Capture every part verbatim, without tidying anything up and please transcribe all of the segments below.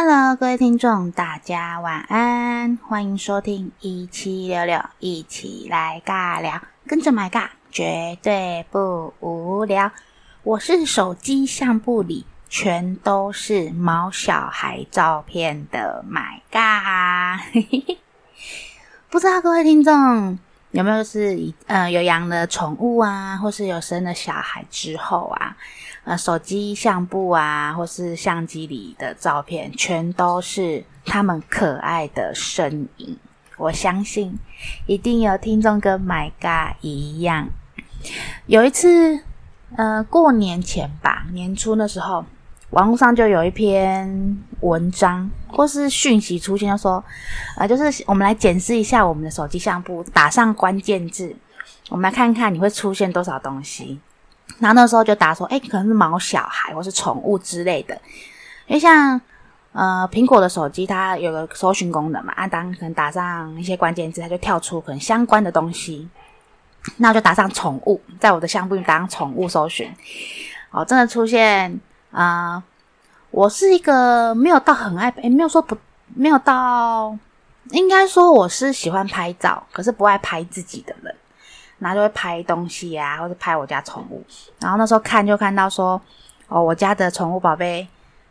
Hello， 各位听众，大家晚安，欢迎收听一七六六，一起来尬聊，跟着 My God， 绝对不无聊。我是手机相簿里全都是毛小孩照片的 My God。不知道各位听众有没有就是呃有养的宠物啊，或是有生了小孩之后啊，呃手机相簿啊，或是相机里的照片，全都是他们可爱的身影。我相信一定有听众跟 My God 一样。有一次呃过年前吧，年初那时候，网络上就有一篇文章或是讯息出现，就说呃就是我们来检视一下我们的手机相簿，打上关键字，我们来看看你会出现多少东西。然后那时候就打说诶、欸、可能是毛小孩或是宠物之类的。因为像呃苹果的手机它有个搜寻功能嘛，啊当可能打上一些关键字，它就跳出可能相关的东西。那我就打上宠物，在我的相簿里打上宠物搜寻。哦，真的出现啊、呃，我是一个没有到很爱，诶，没有说不，没有到，应该说我是喜欢拍照，可是不爱拍自己的人，然后就会拍东西啊，或者拍我家宠物。然后那时候看就看到说，哦，我家的宠物宝贝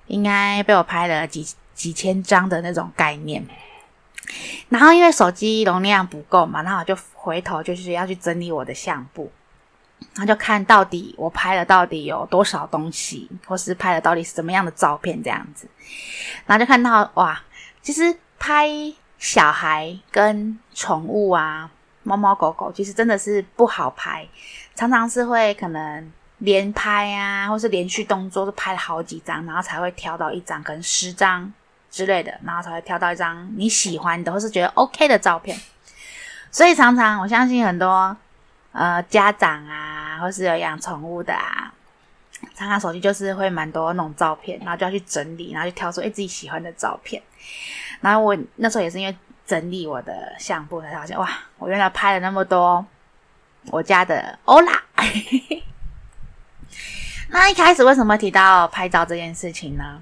应该被我拍了几几千张的那种概念。然后因为手机容量不够嘛，然后我就回头就是要去整理我的相簿。然后就看到底我拍了到底有多少东西，或是拍了到底是什么样的照片这样子。然后就看到哇，其实拍小孩跟宠物啊，猫猫狗狗其实真的是不好拍，常常是会可能连拍啊，或是连续动作都拍了好几张，然后才会挑到一张，可能十张之类的，然后才会挑到一张你喜欢的或是觉得 OK 的照片。所以常常我相信很多呃，家长啊，或是有养宠物的啊，常常手机就是会蛮多那种照片，然后就要去整理，然后就挑出、欸、自己喜欢的照片。然后我那时候也是因为整理我的相簿才发现，哇，我原来拍了那么多我家的 O L A。 那一开始为什么提到拍照这件事情呢？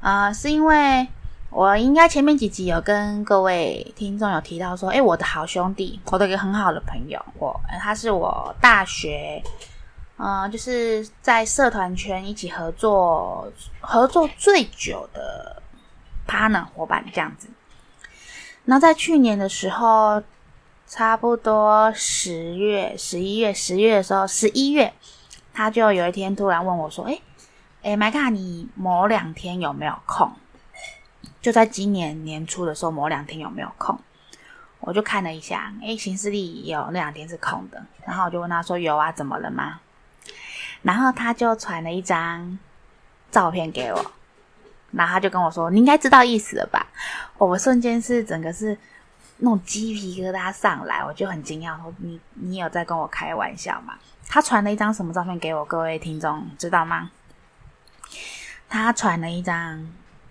呃，是因为我应该前面几集有跟各位听众有提到说，诶，我的好兄弟，我的一个很好的朋友，我他是我大学，呃，就是在社团圈一起合作合作最久的 partner 伙伴这样子。然后在去年的时候，差不多十月、十一月、十月的时候，十一月，他就有一天突然问我说，诶，诶，Micah，你某两天有没有空？就在今年年初的时候，某两天有没有空？我就看了一下，诶，行事历有那两天是空的。然后我就问他说，有啊，怎么了吗？然后他就传了一张照片给我，然后他就跟我说，你应该知道意思了吧。我瞬间是整个是那种鸡皮疙瘩上来，我就很惊讶说，你你有在跟我开玩笑吗？他传了一张什么照片给我？各位听众知道吗？他传了一张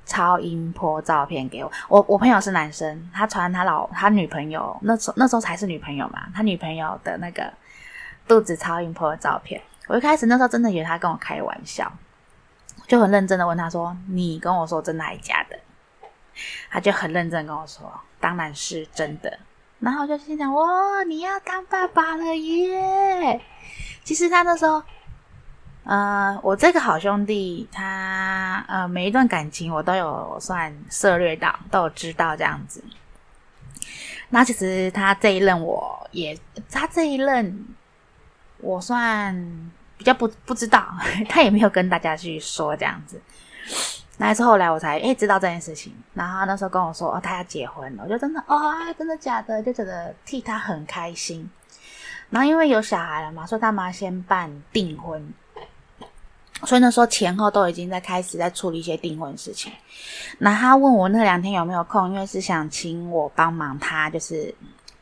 超音波照片给我，我我朋友是男生，他传他老他女朋友，那时候那时候才是女朋友嘛，他女朋友的那个肚子超音波的照片。我一开始那时候真的以为他跟我开玩笑，就很认真的问他说，你跟我说真的还假的？他就很认真跟我说，当然是真的。然后我就心想，哇，你要当爸爸了耶！其实他那时候，呃，我这个好兄弟，他呃每一段感情我都有算涉略到，都有知道这样子。那其实他这一任我也，他这一任我算比较不不知道，他也没有跟大家去说这样子。那是后来我才诶、欸、知道这件事情，然后那时候跟我说，哦，他要结婚了，我就真的哦、啊、真的假的，就觉得替他很开心。然后因为有小孩了嘛，所以他妈先办订婚。所以那时候前后都已经在开始在处理一些订婚事情。那他问我那两天有没有空，因为是想请我帮忙他就是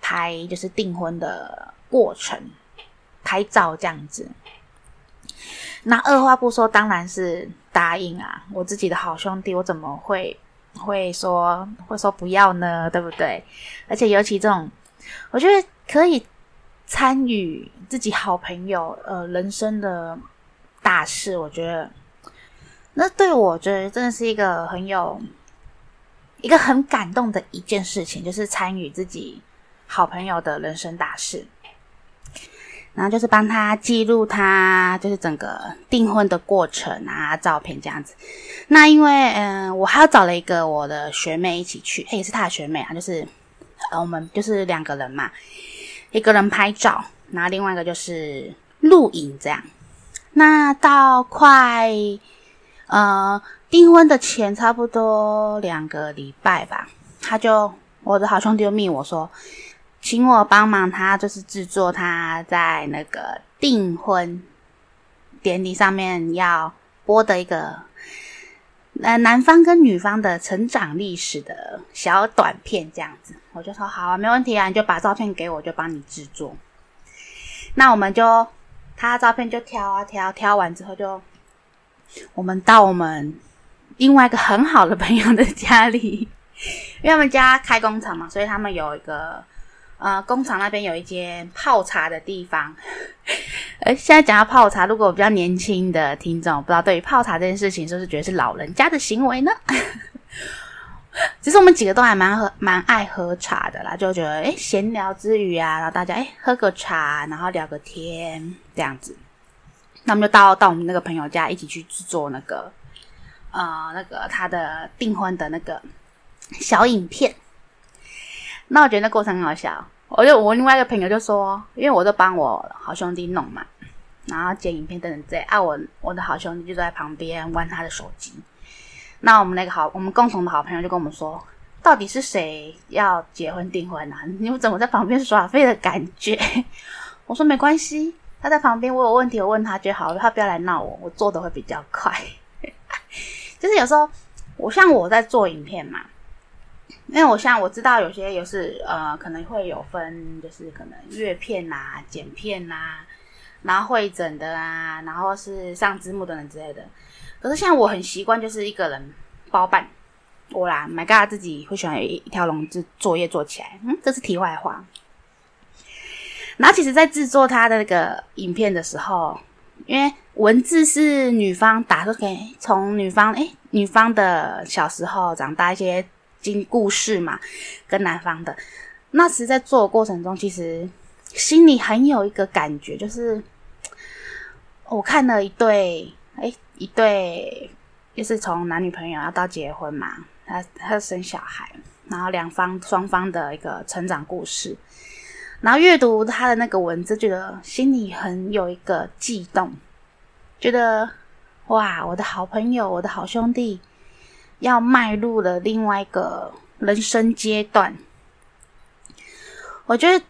拍就是订婚的过程，拍照这样子。那二话不说当然是答应啊，我自己的好兄弟，我怎么会会说会说不要呢，对不对？而且尤其这种我觉得可以参与自己好朋友呃人生的大事，我觉得那对我觉得真的是一个很有一个很感动的一件事情，就是参与自己好朋友的人生大事，然后就是帮他记录他就是整个订婚的过程啊，照片这样子。那因为嗯、呃，我还要找了一个我的学妹一起去，也是他的学妹啊，就是呃，我们就是两个人嘛，一个人拍照，然后另外一个就是录影这样。那到快呃订婚的前差不多两个礼拜吧，他就我的好兄弟就密我说，请我帮忙他就是制作他在那个订婚典礼上面要播的一个呃男方跟女方的成长历史的小短片这样子。我就说好啊，没问题啊，你就把照片给我，就帮你制作。那我们就他的照片就挑啊挑，挑完之后就我们到我们另外一个很好的朋友的家里，因为他们家开工厂嘛，所以他们有一个呃工厂那边有一间泡茶的地方。呃，现在讲到泡茶，如果我比较年轻的听众，不知道对于泡茶这件事情是不是觉得是老人家的行为呢？其实我们几个都还蛮喝蛮爱喝茶的啦，就觉得诶闲聊之余啊，然后大家诶喝个茶，然后聊个天这样子。那我们就到到我们那个朋友家一起去制作那个呃那个他的订婚的那个小影片。那我觉得那过程很好笑，我就我另外一个朋友就说，因为我都帮我好兄弟弄嘛，然后剪影片等等这样啊，我我的好兄弟就在旁边玩他的手机。那我们那个好，我们共同的好朋友就跟我们说，到底是谁要结婚订婚啊？你们怎么在旁边耍废的感觉？我说没关系，他在旁边，我有问题我问他就好了，他不要来闹我，我做的会比较快。就是有时候，我像我在做影片嘛，因为我像我知道有些有是呃可能会有分，就是可能阅片啊、剪片啊，然后会诊的啊，然后是上字幕等等之类的。可是像我很习惯就是一个人包办我啦 My God 自己会喜欢有一条龙作业做起来，嗯，这是题外话。然后其实在制作他的那个影片的时候，因为文字是女方打出给从女方诶女方的小时候长大一些经故事嘛，跟男方的，那时在做的过程中，其实心里很有一个感觉，就是我看了一对诶一对就是从男女朋友要到结婚嘛，他他生小孩，然后两方双方的一个成长故事，然后阅读他的那个文字，觉得心里很有一个悸动，觉得哇，我的好朋友，我的好兄弟要迈入了另外一个人生阶段，我觉得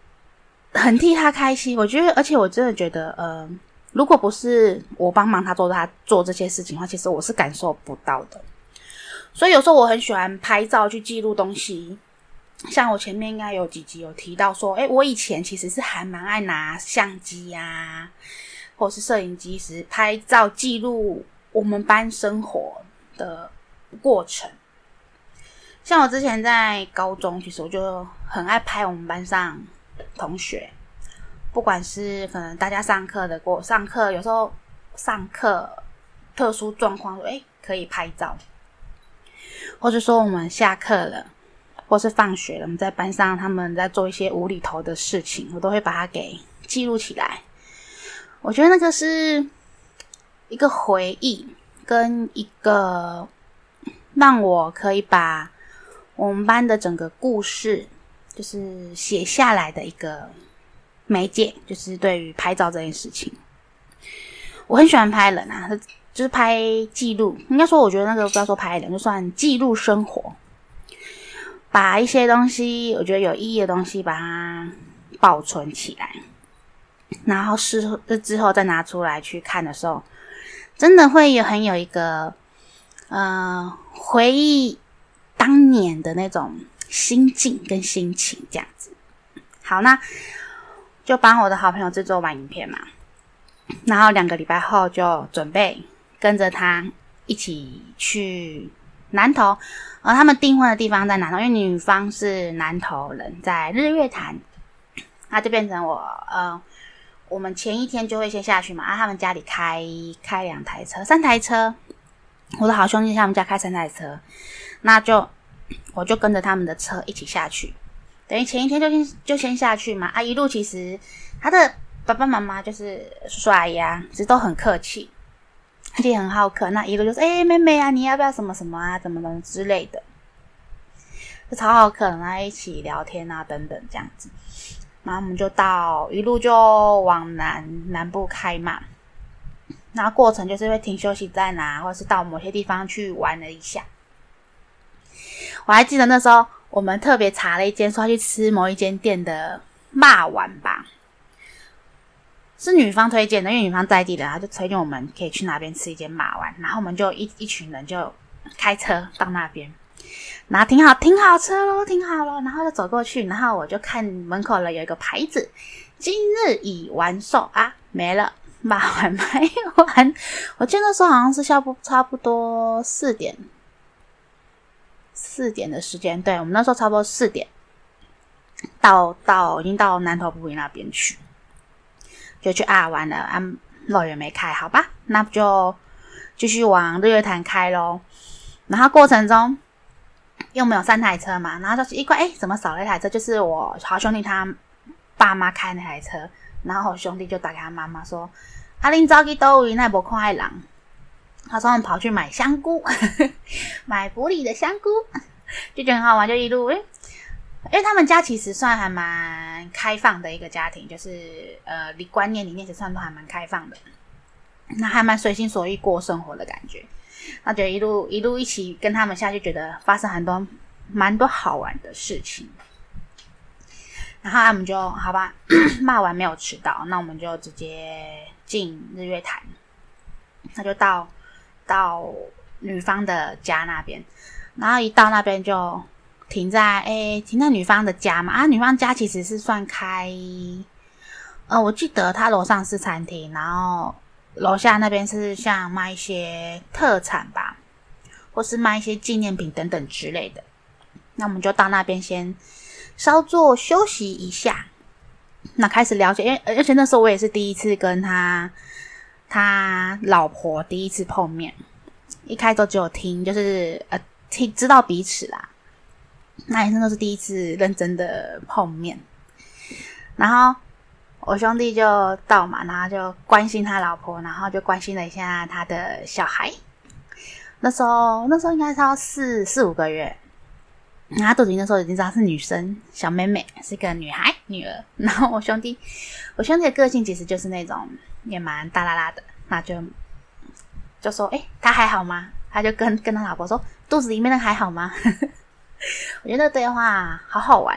很替他开心。我觉得，而且我真的觉得，呃。如果不是我帮忙他做他做这些事情的话，其实我是感受不到的。所以有时候我很喜欢拍照去记录东西，像我前面应该有几集有提到说，诶，我以前其实是还蛮爱拿相机啊，或是摄影机时拍照记录我们班生活的过程。像我之前在高中，其实我就很爱拍我们班上同学。不管是可能大家上课的过上课，有时候上课特殊状况，诶，可以拍照，或是说我们下课了，或是放学了，我们在班上他们在做一些无厘头的事情，我都会把它给记录起来。我觉得那个是一个回忆，跟一个让我可以把我们班的整个故事就是写下来的一个媒介，就是对于拍照这件事情，我很喜欢拍人啊，就是拍记录。应该说，我觉得那个不要说拍人，就算记录生活，把一些东西，我觉得有意义的东西，把它保存起来，然后事后之后再拿出来去看的时候，真的会有很有一个呃回忆当年的那种心境跟心情这样子。好，那就帮我的好朋友制作完影片嘛，然后两个礼拜后就准备跟着他一起去南投，而他们订婚的地方在南投，因为女方是南投人，在日月潭，那、啊、就变成我呃，我们前一天就会先下去嘛，啊，他们家里开开两台车，三台车，我的好兄弟他们家开三台车，那就我就跟着他们的车一起下去，等于前一天就先就先下去嘛。啊，一路其实他的爸爸妈妈就是叔叔阿姨啊，其实都很客气，而且很好客。那一路就是哎、欸、妹妹啊，你要不要什么什么啊，怎么怎么之类的，就超好客，然后一起聊天啊等等这样子。然后我们就到一路就往南南部开嘛，然后过程就是会停休息站啊，或是到某些地方去玩了一下。我还记得那时候我们特别查了一间，说要去吃某一间店的肉丸吧，是女方推荐的，因为女方在地的，她就推荐我们可以去那边吃一间肉丸。然后我们就 一, 一群人就开车到那边，然后停好停好车咯，停好咯，然后就走过去，然后我就看门口了有一个牌子，今日已完售啊，没了，肉丸卖完。我记得那时候好像是下不差不多四点。四点的时间，对，我们那时候差不多四点到到已经到南投埔里那边去，就去啊玩了啊，肉也没开，好吧，那就继续往日月潭开咯。然后过程中因为我们有三台车嘛，然后就奇怪，哎，怎么少了一台车？就是我好兄弟他爸妈开那台车，然后我兄弟就打给他妈妈说：“啊，恁早去倒位，那无看爱人。”他说我们跑去买香菇买埔里的香菇，就觉得很好玩，就一路、欸、因为他们家其实算还蛮开放的一个家庭，就是呃，观念理念其实算都还蛮开放的，那还蛮随心所欲过生活的感觉。那就一路一路一起跟他们下去，觉得发生很多蛮多好玩的事情。然后他们就好吧骂完没有迟到，那我们就直接进日月潭，那就到到女方的家那边，然后一到那边就停在诶停在女方的家嘛。啊，女方家其实是算开，呃，我记得她楼上是餐厅，然后楼下那边是像卖一些特产吧，或是卖一些纪念品等等之类的。那我们就到那边先稍作休息一下，那开始了解，因为而且那时候我也是第一次跟她。他老婆第一次碰面，一开头只有听，就是呃听知道彼此啦，那也是都是第一次认真的碰面。然后我兄弟就到嘛，然后就关心他老婆，然后就关心了一下他的小孩。那时候那时候应该是要四四五个月，然后他肚子那时候已经知道是女生小妹妹，是个女孩女儿。然后我兄弟我兄弟的个性其实就是那种。也蛮大啦啦的，那就就说，哎、欸，他还好吗？他就跟跟他老婆说，肚子里面那还好吗？我觉得对话好好玩，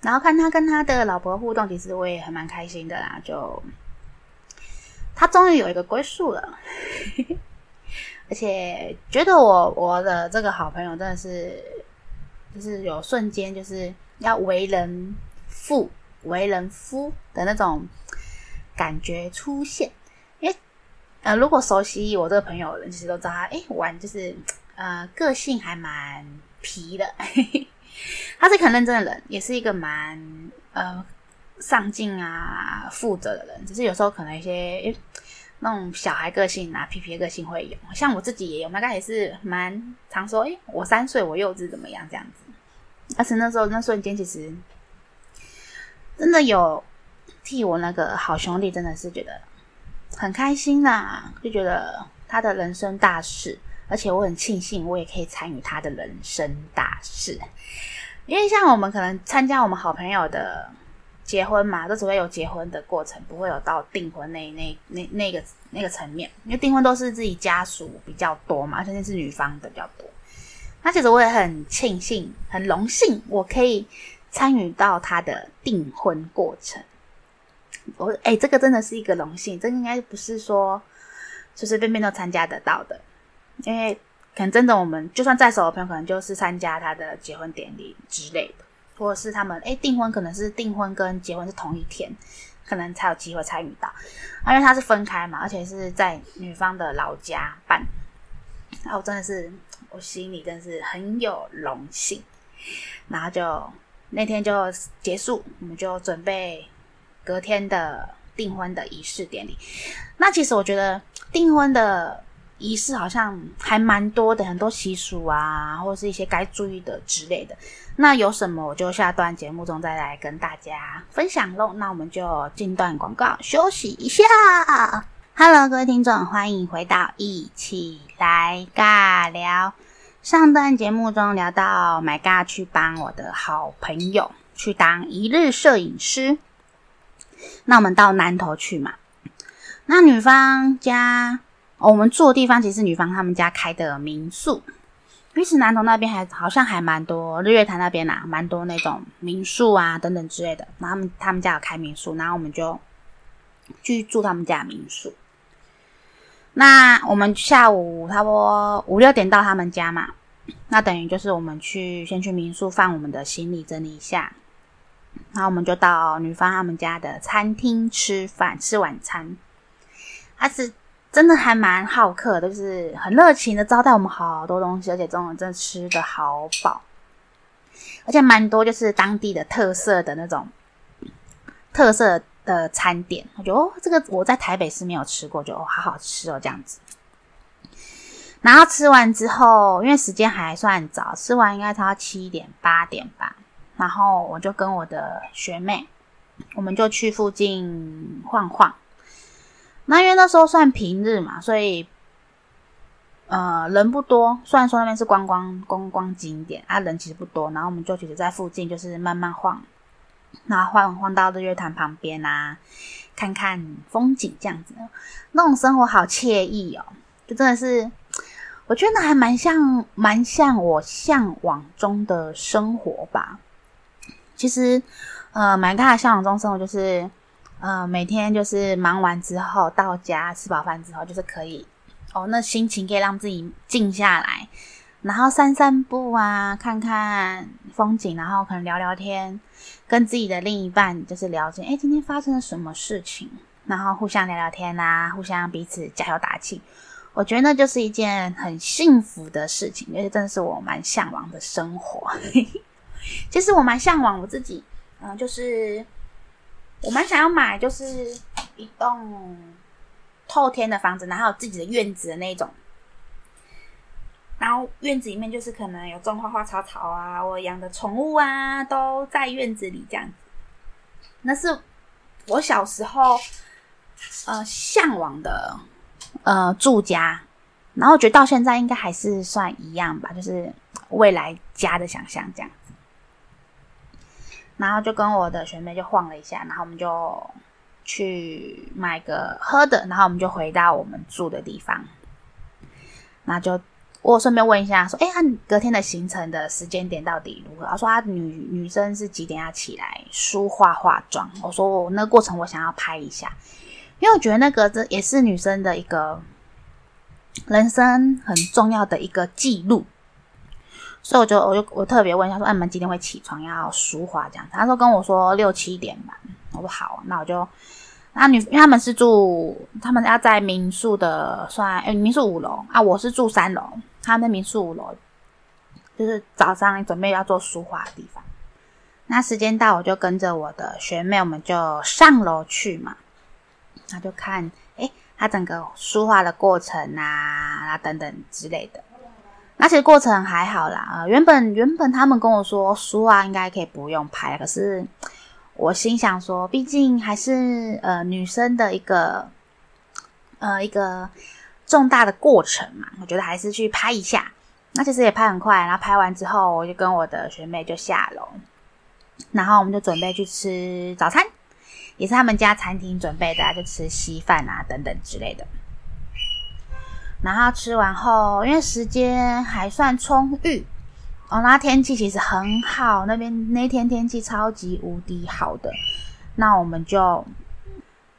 然后看他跟他的老婆互动，其实我也还蛮开心的啦。就他终于有一个归宿了，而且觉得我我的这个好朋友真的是，就是有瞬间就是要为人父、为人夫的那种。感觉出现，因为呃，如果熟悉我这个朋友的人，其实都知道他，哎、欸，玩就是呃，个性还蛮皮的，他是个很认真的人，也是一个蛮呃上进啊、负责的人，只是有时候可能一些、欸、那种小孩个性啊、皮皮的个性会有，像我自己也有，大概也是蛮常说，哎、欸，我三岁，我幼稚怎么样这样子，而且那时候那瞬间其实真的有。替我那个好兄弟真的是觉得很开心啦，就觉得他的人生大事，而且我很庆幸我也可以参与他的人生大事。因为像我们可能参加我们好朋友的结婚嘛，都只会有结婚的过程，不会有到订婚那那那那个那个层面，因为订婚都是自己家属比较多嘛，而且是女方的比较多。那其实我也很庆幸，很荣幸我可以参与到他的订婚过程。我哎、欸，这个真的是一个荣幸，这个应该不是说随随便便都参加得到的，因为可能真的我们就算在手的朋友，可能就是参加他的结婚典礼之类的，或者是他们哎订、欸、婚，可能是订婚跟结婚是同一天，可能才有机会参与到、啊。因为他是分开嘛，而且是在女方的老家办，然后真的是我心里真的是很有荣幸。然后就那天就结束，我们就准备。隔天的订婚的仪式典礼，那其实我觉得订婚的仪式好像还蛮多的，很多习俗啊，或者是一些该注意的之类的。那有什么我就下段节目中再来跟大家分享咯。那我们就进段广告休息一下。Hello， 各位听众，欢迎回到一起来尬聊。上段节目中聊到 My God 去帮我的好朋友去当一日摄影师，那我们到南投去嘛。那女方家、哦、我们住的地方其实是女方他们家开的民宿，于是南投那边还好像还蛮多，日月潭那边啊蛮多那种民宿啊等等之类的，然后他们他们家有开民宿，然后我们就去住他们家民宿。那我们下午差不多五六点到他们家嘛，那等于就是我们去先去民宿放我们的行李，整理一下，然后我们就到女方他们家的餐厅吃饭，吃晚餐。他是真的还蛮好客的，就是很热情的招待我们好多东西，而且中文真的吃的好饱，而且蛮多就是当地的特色的那种特色的餐点，我觉得哦，这个我在台北是没有吃过，就哦好好吃哦这样子。然后吃完之后，因为时间还算早，吃完应该差不多七点八点吧，然后我就跟我的学妹，我们就去附近晃晃。那因为那时候算平日嘛，所以呃人不多，虽然说那边是观光观光景点啊，人其实不多，然后我们就其实在附近就是慢慢晃，然后晃晃到日月潭旁边啊，看看风景这样子。那种生活好惬意哦，就真的是我觉得还蛮像蛮像我向往中的生活吧。其实呃蛮大的向往中生活就是呃，每天就是忙完之后到家吃饱饭之后，就是可以哦，那心情可以让自己静下来，然后散散步啊，看看风景，然后可能聊聊天，跟自己的另一半就是聊天，诶，今天发生了什么事情，然后互相聊聊天啊，互相彼此加油打气。我觉得那就是一件很幸福的事情，因为真的是我蛮向往的生活。其实我蛮向往我自己，嗯、呃，就是。我蛮想要买就是一栋透天的房子，然后有自己的院子的那种，然后院子里面就是可能有种花花草草啊，我养的宠物啊都在院子里这样子。那是我小时候呃向往的呃住家，然后我觉得到现在应该还是算一样吧，就是未来家的想象这样。然后就跟我的学妹就晃了一下，然后我们就去买个喝的，然后我们就回到我们住的地方。那就我顺便问一下说，诶，他、啊、隔天的行程的时间点到底如何？他说他、啊、女女生是几点要起来梳化化妆。我说我那过程我想要拍一下，因为我觉得那个这也是女生的一个人生很重要的一个记录。所以我就我就我特别问他说：“哎、啊，你们几点会起床要梳化这样子？”他说跟我说六七点吧。我说好，那我就那女因为他们是住他们要在民宿的算、欸、民宿五楼啊，我是住三楼，他们民宿五楼就是早上准备要做梳化的地方。那时间到，我就跟着我的学妹，我们就上楼去嘛。那就看哎，他、欸、整个梳化的过程啊啊等等之类的。那其实过程还好啦，呃、原本原本他们跟我说梳啊应该可以不用拍，可是我心想说，毕竟还是呃女生的一个呃一个重大的过程嘛，我觉得还是去拍一下。那其实也拍很快，然后拍完之后，我就跟我的学妹就下楼，然后我们就准备去吃早餐，也是他们家餐厅准备的、啊，就吃稀饭啊等等之类的。然后吃完后，因为时间还算充裕哦，那天气其实很好，那边那天天气超级无敌好的，那我们就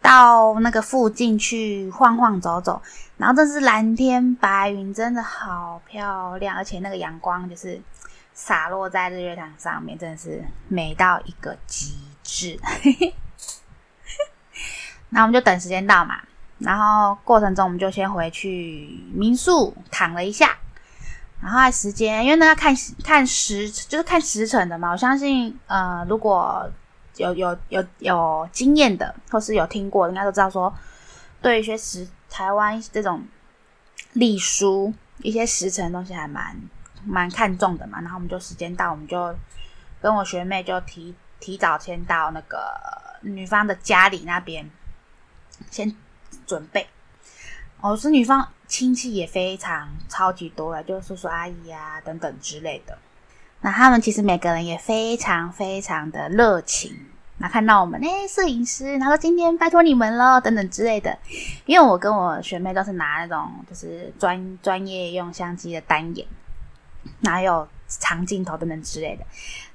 到那个附近去晃晃走走，然后这是蓝天白云，真的好漂亮，而且那个阳光就是洒落在日月潭上面，真的是美到一个极致。那我们就等时间到嘛。然后过程中我们就先回去民宿躺了一下，然后时间因为那要看看时就是看时辰的嘛，我相信呃如果有有有有经验的或是有听过应该都知道说，对于一些时台湾这种历书一些时辰的东西还蛮蛮看重的嘛，然后我们就时间到，我们就跟我学妹就提提早先到那个女方的家里那边先准备。哦，是女方亲戚也非常超级多了，就是叔叔阿姨啊等等之类的。那他们其实每个人也非常非常的热情，那看到我们诶摄影师，然后今天拜托你们咯等等之类的。因为我跟我学妹都是拿那种就是专专业用相机的单眼，哪有长镜头等等之类的，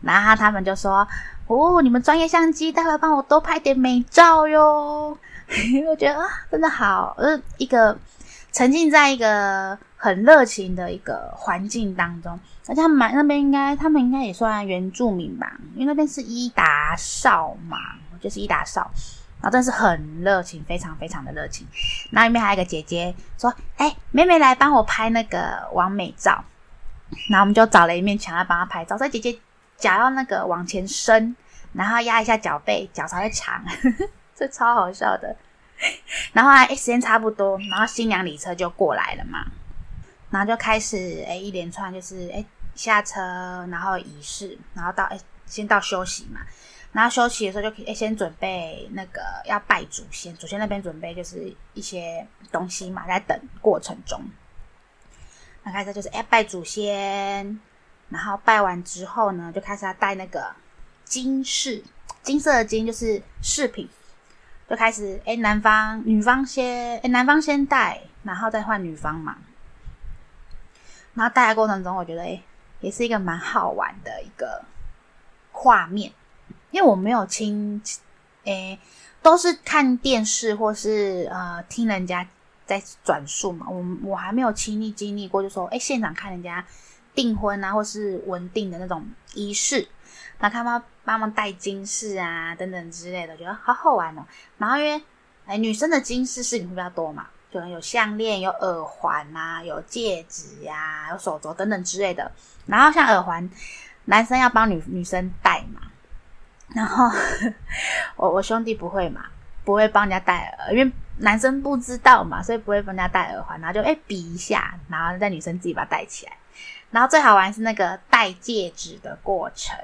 然后他们就说哦，你们专业相机待会帮我多拍点美照哟。我觉得啊，真的好，呃，一个沉浸在一个很热情的一个环境当中，而且他们那边应该，他们应该也算原住民吧，因为那边是伊达邵嘛，就是伊达邵，然后真的是很热情，非常非常的热情。然后里面还有一个姐姐说：“哎、欸，妹妹来帮我拍那个网美照。”然后我们就找了一面墙来帮她拍照，所以姐姐脚要那个往前伸，然后压一下脚背，脚才会长。这超好笑的。然后啊、欸、时间差不多，然后新娘礼车就过来了嘛，然后就开始、欸、一连串就是、欸、下车，然后仪式，然后到、欸、先到休息嘛，然后休息的时候就、欸、先准备那个要拜祖先，祖先那边准备就是一些东西嘛，在等过程中，那开始就是、欸、拜祖先，然后拜完之后呢，就开始要戴那个金饰，金色的金就是饰品。就开始，哎、欸，男方、女方先，哎、欸，男方先戴，然后再换女方嘛。然后戴的过程中，我觉得，哎、欸，也是一个蛮好玩的一个画面，因为我没有亲，哎、欸，都是看电视或是呃听人家在转述嘛，我我还没有亲历经历过，就说，哎、欸，现场看人家订婚啊，或是文定的那种仪式。然后看妈妈妈戴金饰啊等等之类的，觉得好好玩哦。然后因为、哎、女生的金饰饰品比较多嘛，可能有项链、有耳环啊、有戒指啊、有手镯等等之类的。然后像耳环，男生要帮 女, 女生戴嘛。然后呵呵 我, 我兄弟不会嘛，不会帮人家戴耳，因为男生不知道嘛，所以不会帮人家戴耳环，然后就哎比一下，然后再女生自己把它戴起来。然后最好玩是那个戴戒指的过程。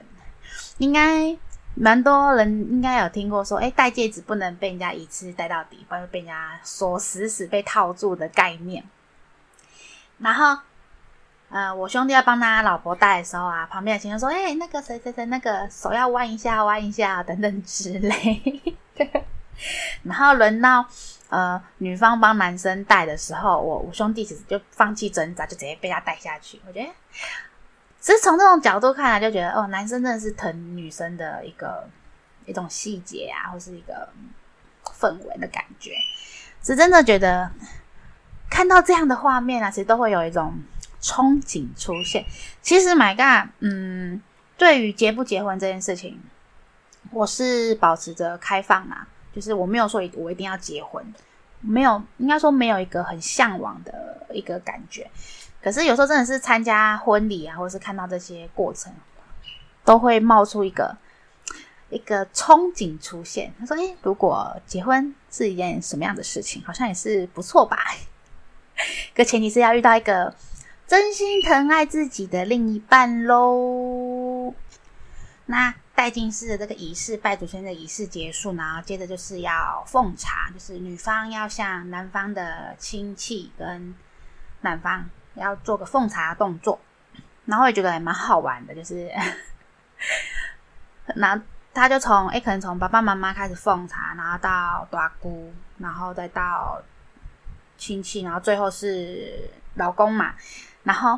应该蛮多人应该有听过说，哎，戴戒指不能被人家一次戴到底，不然被人家锁死死被套住的概念。然后，呃，我兄弟要帮他老婆戴的时候啊，旁边的亲戚说，哎，那个谁谁谁，那个手要弯一下，弯一下等等之类的。然后轮到呃女方帮男生戴的时候，我我兄弟其实就放弃挣扎，就直接被他戴下去。我觉得。只是从这种角度看来，就觉得哦，男生真的是疼女生的一个一种细节啊，或是一个氛围的感觉。是真的觉得看到这样的画面啊，其实都会有一种憧憬出现。其实 ，My God， 嗯，对于结不结婚这件事情，我是保持着开放啦，就是我没有说我一定要结婚，没有，应该说没有一个很向往的一个感觉。可是有时候真的是参加婚礼啊，或者是看到这些过程，都会冒出一个一个憧憬出现。他说：“哎、欸，如果结婚是一件什么样的事情，好像也是不错吧？可前提是要遇到一个真心疼爱自己的另一半喽。”那戴金饰的这个仪式，拜祖先的仪式结束，然后接着就是要奉茶，就是女方要向男方的亲戚跟男方。要做个奉茶的动作，然后也觉得还蛮好玩的，就是，然后他就从哎、欸，可能从爸爸妈妈开始奉茶，然后到大姑，然后再到亲戚，然后最后是老公嘛。然后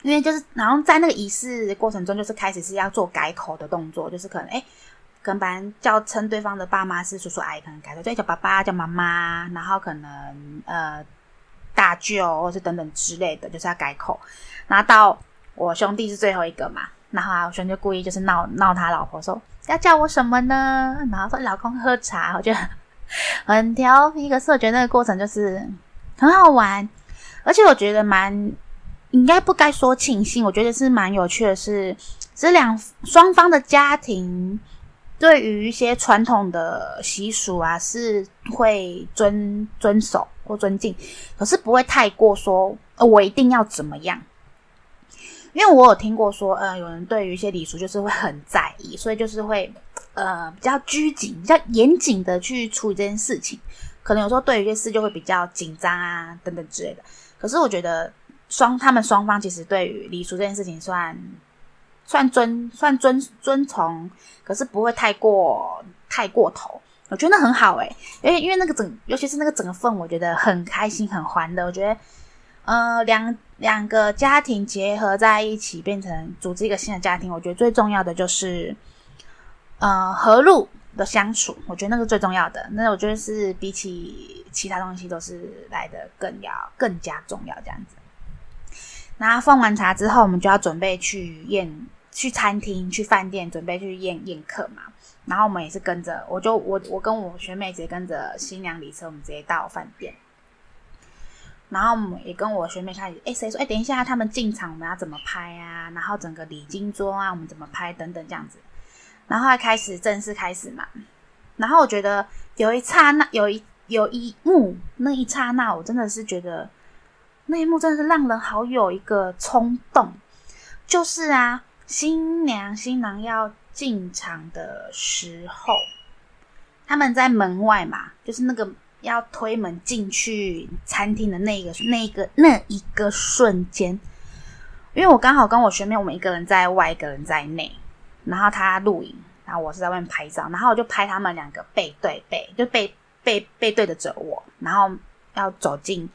因为就是，然后在那个仪式过程中，就是开始是要做改口的动作，就是可能哎、欸，可能本来叫称对方的爸妈是叔叔阿姨，可能改成叫爸爸、叫妈妈，然后可能呃。大舅或是等等之类的，就是要改口。然后到我兄弟是最后一个嘛，然后、啊、我兄弟就故意就是闹闹他老婆说要叫我什么呢？然后说老公喝茶，我觉得很调皮。可是我觉得那个过程就是很好玩，而且我觉得蛮应该不该说庆幸，我觉得是蛮有趣的是，这两双方的家庭对于一些传统的习俗啊是会遵遵守。或尊敬，可是不会太过说、呃、我一定要怎么样。因为我有听过说，呃，有人对于一些礼俗就是会很在意，所以就是会，呃，比较拘谨、比较严谨的去处理这件事情。可能有时候对于一些事就会比较紧张啊，等等之类的。可是我觉得双他们双方其实对于礼俗这件事情算算遵算遵遵从，可是不会太过太过头。我觉得那很好欸，因为因为那个整，尤其是那个整个氛围，我觉得很开心、很欢乐。我觉得。呃，两两个家庭结合在一起，变成组织一个新的家庭。我觉得最重要的就是，呃，和睦的相处。我觉得那个最重要的。那我觉得是比起其他东西都是来的更要更加重要这样子。那奉完茶之后，我们就要准备去宴，去餐厅、去饭店，准备去宴宴客嘛。然后我们也是跟着，我就我我跟我学妹直接跟着新娘礼车，我们直接到饭店。然后我们也跟我学妹开始，哎，谁说，哎，等一下他们进场我们要怎么拍啊？然后整个礼金桌啊，我们怎么拍等等这样子。然后还开始正式开始嘛。然后我觉得有一刹那，有一有一幕，那一刹那我真的是觉得那一幕真的是让人好有一个冲动。就是啊，新娘新郎要进场的时候，他们在门外嘛，就是那个。要推门进去餐厅的那一个、那一个、那一个瞬间，因为我刚好跟我学妹，我们一个人在外，一个人在内，然后她录影，然后我是在外面拍照，然后我就拍他们两个背对背，就背背背对着着我，然后要走进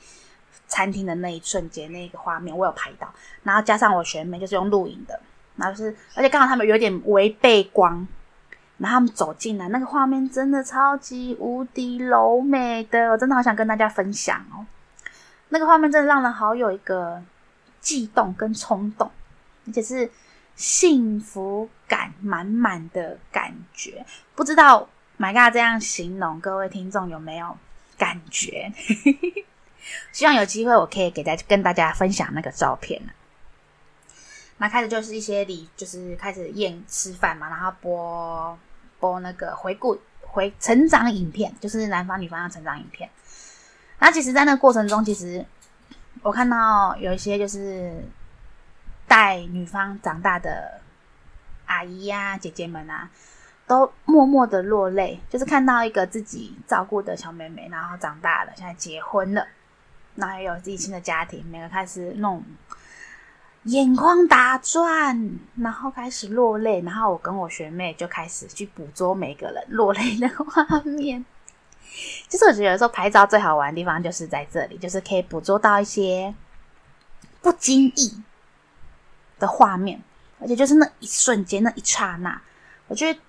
餐厅的那一瞬间，那一个画面我有拍到，然后加上我学妹就是用录影的，然后就是，而且刚好他们有点微背光。然后他们走进来，那个画面真的超级无敌柔美的，我真的好想跟大家分享哦。那个画面真的让人好有一个悸动跟冲动，而且是幸福感满满的感觉。不知道 My God 这样形容，各位听众有没有感觉？希望有机会我可以给大家跟大家分享那个照片啊。那开始就是一些礼，就是开始宴吃饭嘛，然后播。播那个回顾回成长影片，就是男方女方的成长影片。那其实在那个过程中，其实我看到有一些就是带女方长大的阿姨啊、姐姐们啊，都默默的落泪，就是看到一个自己照顾的小妹妹，然后长大了，现在结婚了，然后也有自己新的家庭，每个开始弄。眼眶打转，然后开始落泪，然后我跟我学妹就开始去捕捉每个人落泪的画面。其实我觉得有时候拍照最好玩的地方就是在这里，就是可以捕捉到一些不经意的画面，而且就是那一瞬间、那一刹那。我觉得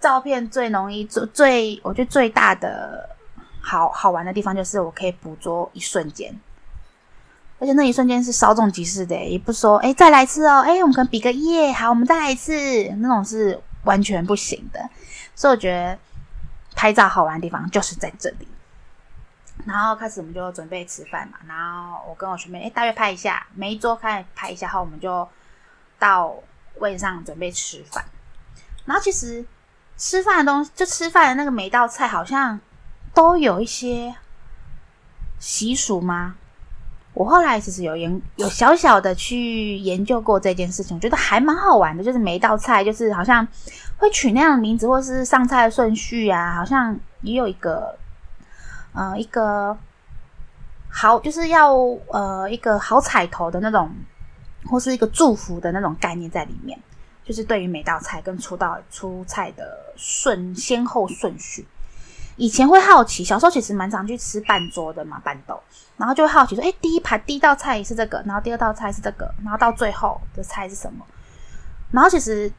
照片最容易、最我觉得最大的好好玩的地方就是我可以捕捉一瞬间。而且那一瞬间是稍纵即逝的，也不说哎、欸、再来一次哦，哎、欸、我们可能比个耶，好我们再来一次，那种是完全不行的。所以我觉得拍照好玩的地方就是在这里。然后开始我们就准备吃饭嘛，然后我跟我学妹哎、欸、大约拍一下，每一桌开始拍一下后，我们就到位上准备吃饭。然后其实吃饭的东西，就吃饭的那个每一道菜好像都有一些习俗吗？我后来其实有研有小小的去研究过这件事情，我觉得还蛮好玩的，就是每一道菜就是好像会取那样的名字，或是上菜的顺序啊，好像也有一个呃一个好就是要呃一个好彩头的那种，或是一个祝福的那种概念在里面，就是对于每道菜跟出道出菜的顺先后顺序。以前会好奇，小时候其实蛮常去吃半桌的嘛，半豆，然后就会好奇说，诶，第一盘第一道菜是这个，然后第二道菜是这个，然后到最后的菜是什么？然后其实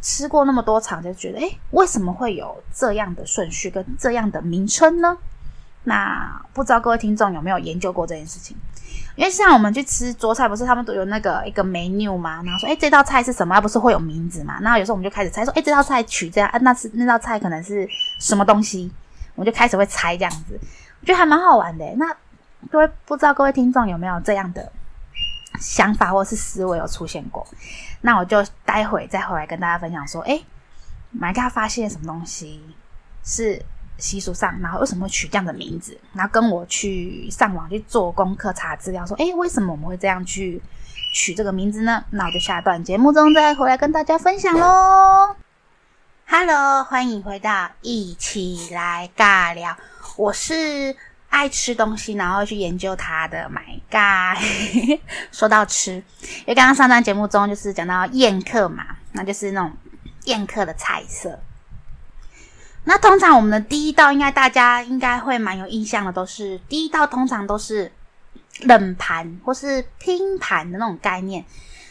吃过那么多场，就觉得，诶，为什么会有这样的顺序跟这样的名称呢？那不知道各位听众有没有研究过这件事情？因为像我们去吃桌菜，不是他们都有那个一个 menu 吗？然后说，诶，这道菜是什么？不是会有名字吗？然后有时候我们就开始猜说，诶，这道菜取这样，啊，那是那道菜可能是什么东西？我就开始会猜这样子，我觉得还蛮好玩的耶。那各位不知道各位听众有没有这样的想法或是思维有出现过？那我就待会再回来跟大家分享说，哎，My God发现什么东西是习俗上，然后为什么会取这样的名字，然后跟我去上网去做功课查资料说，诶，为什么我们会这样去取这个名字呢？那我就下段节目中再回来跟大家分享咯。Hello， 欢迎回到一起来尬聊，我是爱吃东西然后去研究它的 My God。 说到吃，因为刚刚上段节目中就是讲到宴客嘛，那就是那种宴客的菜色。那通常我们的第一道，应该大家应该会蛮有印象的，都是第一道通常都是冷盘或是拼盘的那种概念，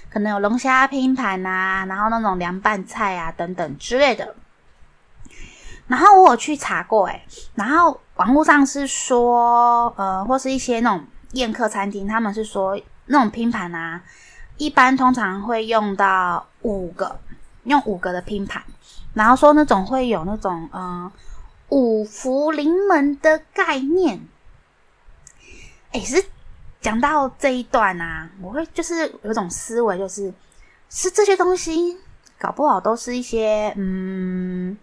可能有龙虾拼盘啊，然后那种凉拌菜啊等等之类的。然后我有去查过诶、欸、然后网络上是说呃或是一些那种宴客餐厅，他们是说那种拼盘啊一般通常会用到五个用五个的拼盘，然后说那种会有那种嗯五福临门的概念。诶，是讲到这一段啊，我会就是有种思维，就是是这些东西搞不好都是一些嗯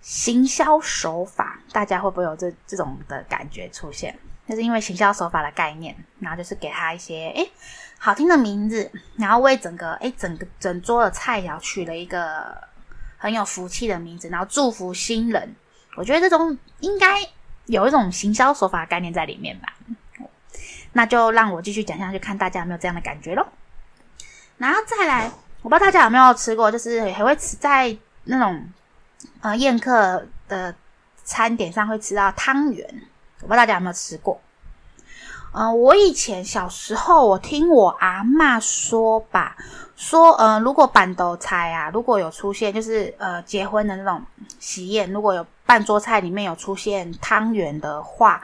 行销手法，大家会不会有这这种的感觉出现？就是因为行销手法的概念，然后就是给他一些诶好听的名字，然后为整个诶整个整桌的菜肴取了一个很有福气的名字，然后祝福新人。我觉得这种应该有一种行销手法的概念在里面吧。那就让我继续讲下去，看大家有没有这样的感觉咯。然后再来，我不知道大家有没有吃过，就是还会吃在那种呃宴客的餐点上会吃到汤圆，我不知道大家有没有吃过。呃，我以前小时候，我听我阿嬷说吧，说呃，如果板豆菜啊，如果有出现，就是呃结婚的那种喜宴，如果有半桌菜里面有出现汤圆的话，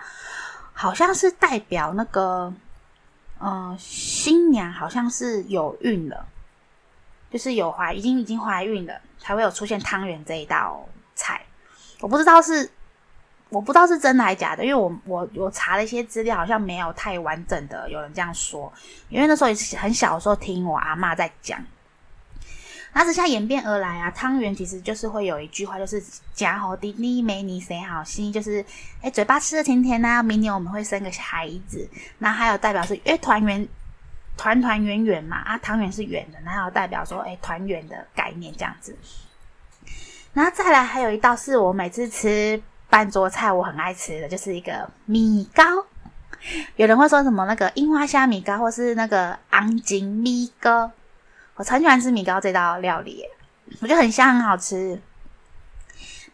好像是代表那个呃新娘好像是有孕了，就是有怀已经已经怀孕了，才会有出现汤圆这一道菜。我不知道是。我不知道是真的还是假的，因为我我我查了一些资料，好像没有太完整的有人这样说。因为那时候也是很小的时候听我阿嬷在讲，那之下演变而来啊，汤圆其实就是会有一句话，就是“假猴滴滴没你谁好心”，就是哎嘴巴吃的甜甜啊，明年我们会生个孩子。那还有代表是因为团圆团团圆圆嘛，啊汤圆是圆的，那还有代表说哎团圆的概念这样子。然后再来还有一道是我每次吃半桌菜我很爱吃的，就是一个米糕，有人会说什么那个樱花虾米糕，或是那个昂金米糕，我很喜欢吃米糕这道料理，我觉得很香很好吃。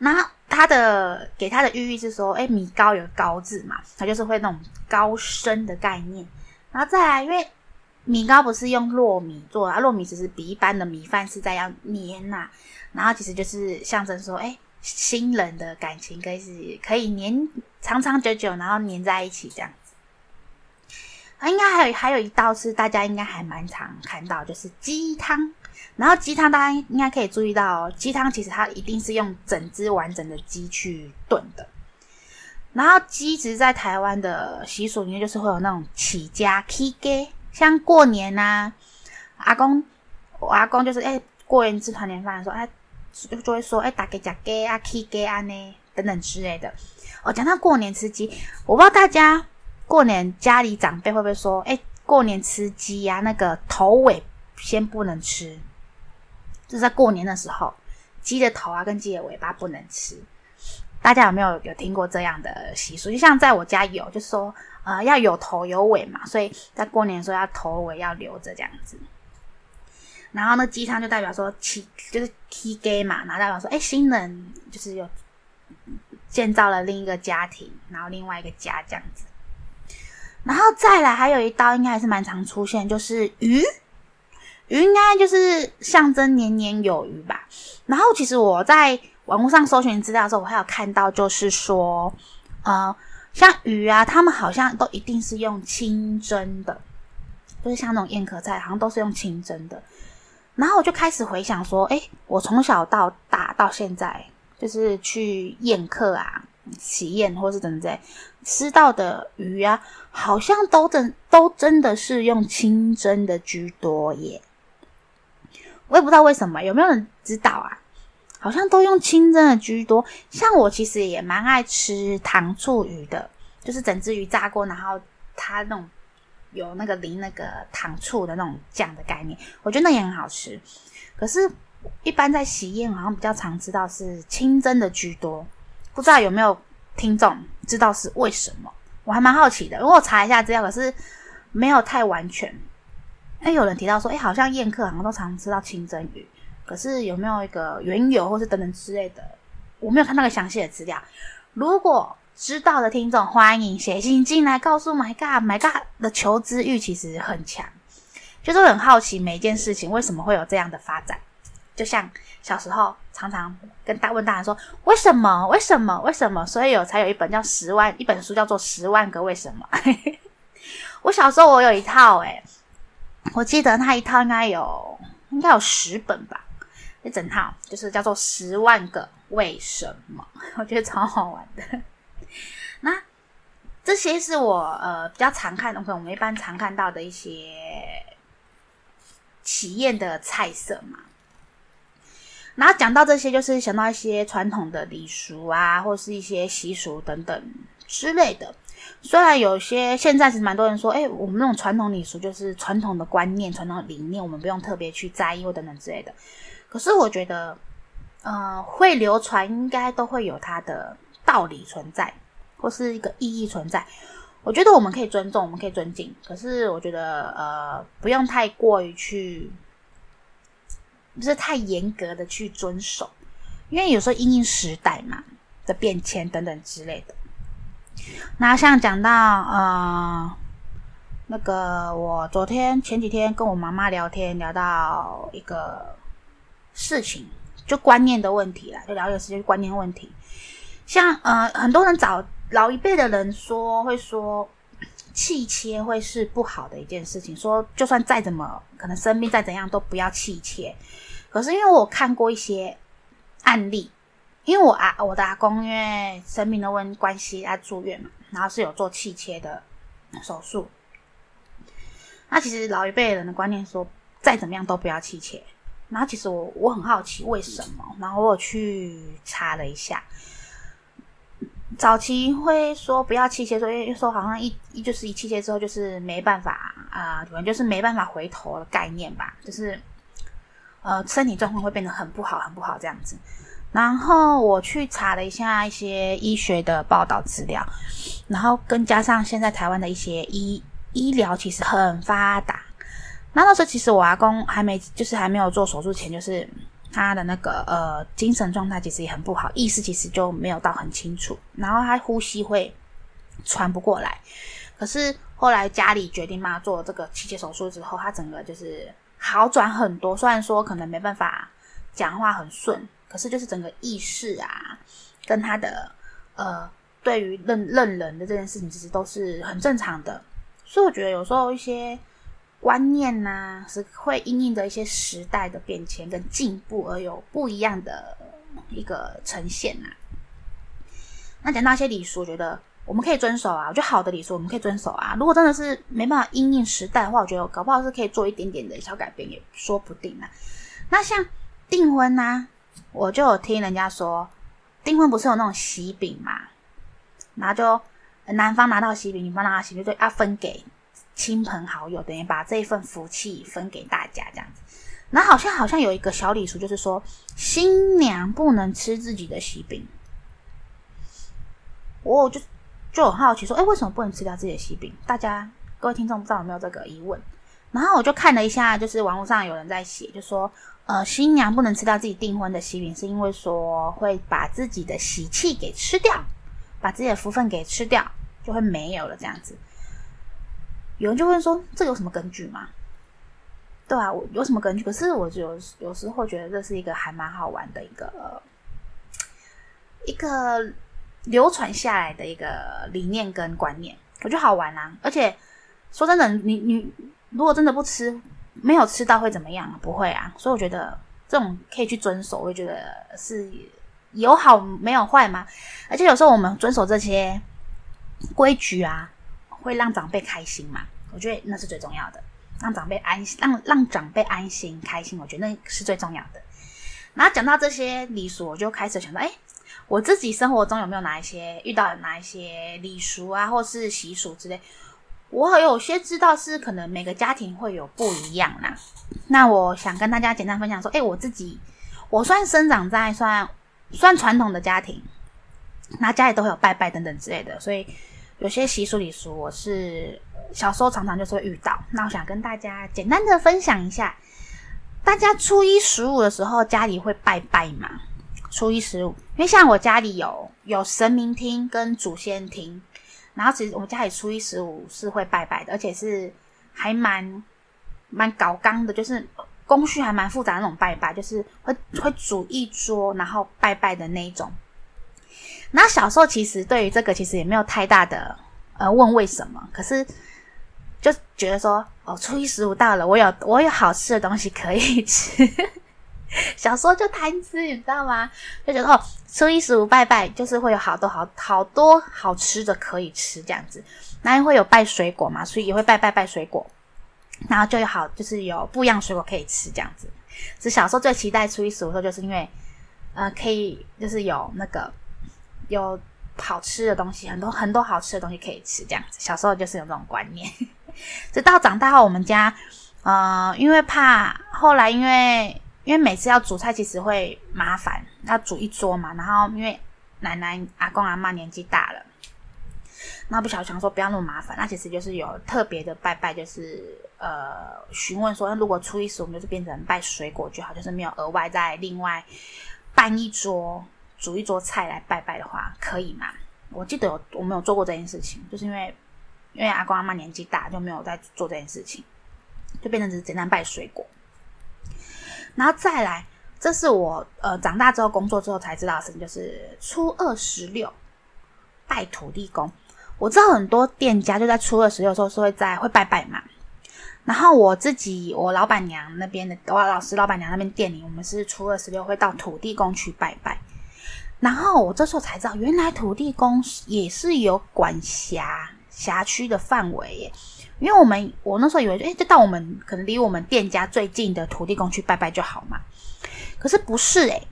然后它的给它的寓意是说，诶米糕有糕字嘛，它就是会那种高升的概念。然后再来，因为米糕不是用糯米做的、啊、糯米只是比一般的米饭是在要黏啊，然后其实就是象征说诶新人的感情可以是可以黏长长久久，然后黏在一起这样子。啊，应该还有还有一道是大家应该还蛮常看到，就是鸡汤。然后鸡汤大家应该可以注意到哦，鸡汤其实它一定是用整只完整的鸡去炖的。然后鸡其实在台湾的习俗里面就是会有那种起家起家，像过年啊，阿公我阿公就是哎、欸、过年吃团年饭的时候哎。就会说，哎、欸，大家吃鸡啊，起鸡啊呢，等等之类的。哦，讲到过年吃鸡，我不知道大家过年家里长辈会不会说，哎、欸，过年吃鸡啊，那个头尾先不能吃，就是在过年的时候，鸡的头啊跟鸡的尾巴不能吃。大家有没有有听过这样的习俗？就像在我家有，就是说，呃，要有头有尾嘛，所以在过年的时候要头尾要留着这样子。然后那鸡汤就代表说起就是起家嘛，然后代表说诶新人就是有建造了另一个家庭，然后另外一个家这样子。然后再来还有一道应该还是蛮常出现，就是鱼鱼应该就是象征年年有余吧。然后其实我在网络上搜寻资料的时候，我还有看到就是说呃像鱼啊，他们好像都一定是用清蒸的，就是像那种宴客菜好像都是用清蒸的。然后我就开始回想说，诶我从小到大到现在，就是去宴客啊、喜宴或是怎么怎么吃到的鱼啊，好像都真都真的是用清蒸的居多耶。我也不知道为什么，有没有人知道啊？好像都用清蒸的居多。像我其实也蛮爱吃糖醋鱼的，就是整只鱼炸过，然后它那种有那个淋那个糖醋的那种酱的概念，我觉得那也很好吃。可是一般在喜宴好像比较常知道是清蒸的居多，不知道有没有听众知道是为什么？我还蛮好奇的，因为我查一下资料，可是没有太完全。那有人提到说，哎、欸，好像宴客好像都常吃到清蒸鱼，可是有没有一个缘由或是等等之类的，我没有看到个详细的资料。如果知道的听众，欢迎写信进来告诉 My God。My God 的求知欲其实很强，就是很好奇每一件事情为什么会有这样的发展。就像小时候常常跟大问大人说为什么为什么为什么，所以有才有一本叫十万一本书叫做十万个为什么。我小时候我有一套诶、欸，我记得那一套应该有应该有十本吧，一整套就是叫做十万个为什么，我觉得超好玩的。那这些是我呃比较常看，我们一般常看到的一些喜宴的菜色嘛。然后讲到这些，就是想到一些传统的礼俗啊，或是一些习俗等等之类的。虽然有些现在其实蛮多人说，哎，我们那种传统礼俗就是传统的观念、传统的理念，我们不用特别去在意或等等之类的。可是我觉得，呃，会流传应该都会有它的道理存在，或是一个意义存在。我觉得我们可以尊重，我们可以尊敬。可是我觉得，呃，不用太过于去。不是太严格的去遵守，因为有时候因应时代嘛的变迁等等之类的。那像讲到呃那个我昨天前几天跟我妈妈聊天，聊到一个事情，就观念的问题啦，就聊一个事情观念问题。像呃很多人找老一辈的人说，会说气切会是不好的一件事情，说就算再怎么可能生病再怎样都不要气切。可是因为我看过一些案例，因为我啊我的阿公因为生病的问关系他住院嘛，然后是有做气切的手术。那其实老一辈人的观念说再怎么样都不要气切，然后其实我我很好奇为什么，然后我有去查了一下。早期会说不要气切，所以说好像一一就是一气切之后就是没办法啊，可、呃、能就是没办法回头的概念吧，就是呃身体状况会变得很不好很不好这样子。然后我去查了一下一些医学的报道资料，然后跟加上现在台湾的一些医医疗其实很发达。那那时候其实我阿公还没就是还没有做手术前，就是他的那个呃精神状态其实也很不好，意识其实就没有到很清楚，然后他呼吸会喘不过来。可是后来家里决定嘛做这个气切手术之后，他整个就是好转很多，虽然说可能没办法讲话很顺，可是就是整个意识啊跟他的呃对于认认人的这件事情其实都是很正常的。所以我觉得有时候一些观念啊是会因应着一些时代的变迁跟进步而有不一样的一个呈现啊。那讲到一些礼俗，我觉得我们可以遵守啊，我觉得好的礼俗我们可以遵守啊。如果真的是没办法因应时代的话，我觉得搞不好是可以做一点点的小改变也说不定啊。那像订婚啊，我就有听人家说订婚不是有那种喜饼嘛，然后就男方拿到喜饼，女方拿到喜饼就要分给亲朋好友，等于把这一份福气分给大家这样子。然后好像好像有一个小礼俗，就是说新娘不能吃自己的喜饼。我就就很好奇说，哎，为什么不能吃掉自己的喜饼？大家各位听众不知道有没有这个疑问？然后我就看了一下，就是网络上有人在写，就说呃，新娘不能吃掉自己订婚的喜饼，是因为说会把自己的喜气给吃掉，把自己的福分给吃掉，就会没有了这样子。有人就会说这有什么根据吗？对啊，我有什么根据？可是我有有时候觉得这是一个还蛮好玩的一个、呃、一个流传下来的一个理念跟观念，我觉得好玩啊。而且说真的，你你如果真的不吃，没有吃到会怎么样？不会啊。所以我觉得这种可以去遵守，我觉得是有好没有坏嘛。而且有时候我们遵守这些规矩啊，会让长辈开心嘛？我觉得那是最重要的，让长辈安，让让长辈安心开心，我觉得那是最重要的。然后讲到这些礼俗，我就开始想到，哎，我自己生活中有没有哪一些遇到哪一些礼俗啊，或是习俗之类？我有些知道是可能每个家庭会有不一样啦。那我想跟大家简单分享说，哎，我自己我算生长在算算传统的家庭，那家里都会有拜拜等等之类的，所以有些习俗礼俗我是小时候常常就是会遇到。那我想跟大家简单的分享一下，大家初一十五的时候家里会拜拜嘛？初一十五，因为像我家里有有神明厅跟祖先厅，然后其实我们家里初一十五是会拜拜的，而且是还蛮蛮搞纲的，就是工序还蛮复杂的那种拜拜，就是会会煮一桌然后拜拜的那一种。那小时候其实对于这个其实也没有太大的呃问为什么，可是就觉得说哦，初一十五到了，我有我有好吃的东西可以吃。小时候就贪吃，你知道吗？就觉得哦，初一十五拜拜就是会有好多好好多好吃的可以吃这样子，然后会有拜水果嘛，所以也会拜拜拜水果，然后就有好就是有不一样水果可以吃这样子。是小时候最期待初一十五的时候，就是因为呃可以就是有那个有好吃的东西，很多很多好吃的东西可以吃这样子。小时候就是有这种观念，直到长大后，我们家呃因为怕后来因为。因为每次要煮菜其实会麻烦，要煮一桌嘛，然后因为奶奶阿公阿嬷年纪大了，然后不小心说不要那么麻烦，那其实就是有特别的拜拜，就是呃询问说如果初一十五我们就是变成拜水果就好，就是没有额外再另外办一桌煮一桌菜来拜拜的话可以吗？我记得有我没有做过这件事情，就是因为因为阿公阿嬷年纪大就没有再做这件事情，就变成只是简单拜水果。然后再来，这是我呃长大之后工作之后才知道的事情，就是初二十六拜土地公。我知道很多店家就在初二十六的时候是会在会拜拜嘛。然后我自己我老板娘那边的我老师老板娘那边店里，我们是初二十六会到土地公去拜拜。然后我这时候才知道，原来土地公也是有管辖辖区的范围耶。因为我们我那时候以为诶、欸、就到我们可能离我们店家最近的土地公去拜拜就好嘛。可是不是诶、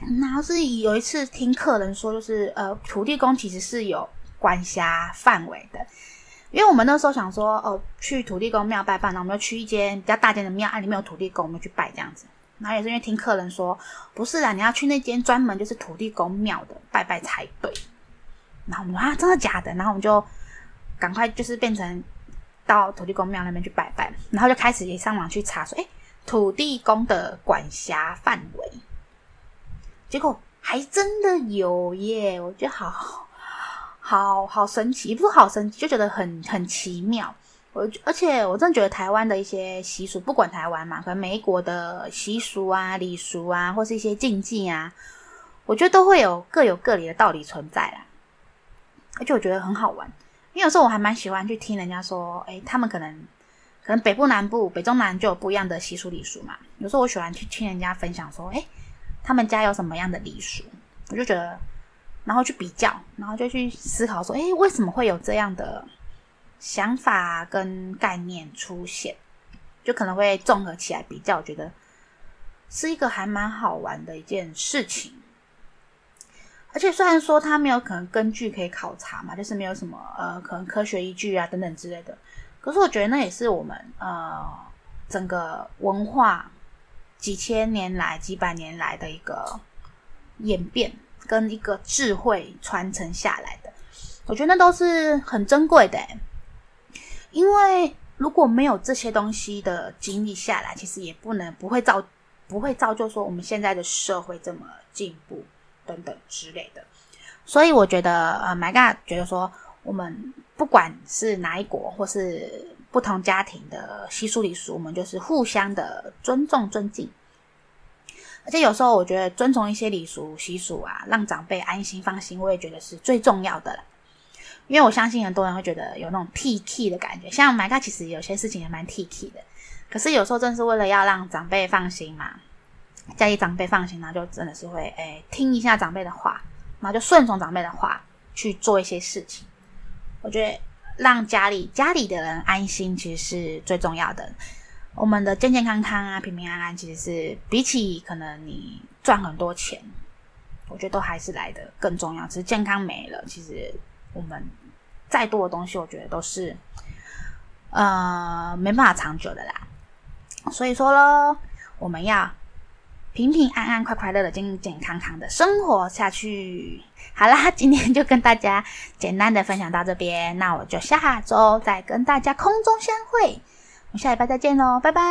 欸。然后是有一次听客人说，就是呃土地公其实是有管辖范围的。因为我们那时候想说哦、呃、去土地公庙拜拜，然后我们就去一间比较大间的庙，啊里面有土地公我们去拜这样子。然后也是因为听客人说不是啦，你要去那间专门就是土地公庙的拜拜才对。然后我们说啊真的假的，然后我们就赶快就是变成到土地公庙那边去拜拜，然后就开始也上网去查说，诶，土地公的管辖范围，结果还真的有耶！我觉得好好好神奇，也不是好神奇，就觉得很很奇妙。我而且我真的觉得台湾的一些习俗，不管台湾嘛，可能美国的习俗啊、礼俗啊，或是一些禁忌啊，我觉得都会有各有各里的道理存在啦。而且我觉得很好玩。因为有时候我还蛮喜欢去听人家说，诶，他们可能可能北部南部北中南就有不一样的习俗礼俗嘛。有时候我喜欢去听人家分享说，诶，他们家有什么样的礼俗，我就觉得，然后去比较，然后就去思考说，诶，为什么会有这样的想法跟概念出现，就可能会综合起来比较，我觉得是一个还蛮好玩的一件事情。而且虽然说它没有可能根据可以考察嘛，就是没有什么呃可能科学依据啊等等之类的，可是我觉得那也是我们呃整个文化几千年来几百年来的一个演变跟一个智慧传承下来的，我觉得那都是很珍贵的、欸、因为如果没有这些东西的经历下来，其实也不能不会造不会造就说我们现在的社会这么进步等等之类的。所以我觉得呃 My God 觉得说，我们不管是哪一国或是不同家庭的习俗礼俗，我们就是互相的尊重尊敬，而且有时候我觉得遵从一些礼俗习俗啊，让长辈安心放心，我也觉得是最重要的啦。因为我相信很多人会觉得有那种 T K 的感觉，像 My God 其实有些事情也蛮 T K 的，可是有时候真是为了要让长辈放心嘛，家里长辈放心，然后就真的是会诶听一下长辈的话，然后就顺从长辈的话去做一些事情。我觉得让家里家里的人安心其实是最重要的。我们的健健康康啊，平平安安，其实是比起可能你赚很多钱，我觉得都还是来得更重要。只是健康没了，其实我们再多的东西，我觉得都是呃没办法长久的啦。所以说咯，我们要平平安安、快快乐乐、健健康康的生活下去。好啦，今天就跟大家简单的分享到这边，那我就下周再跟大家空中相会，我们下礼拜再见咯，拜拜。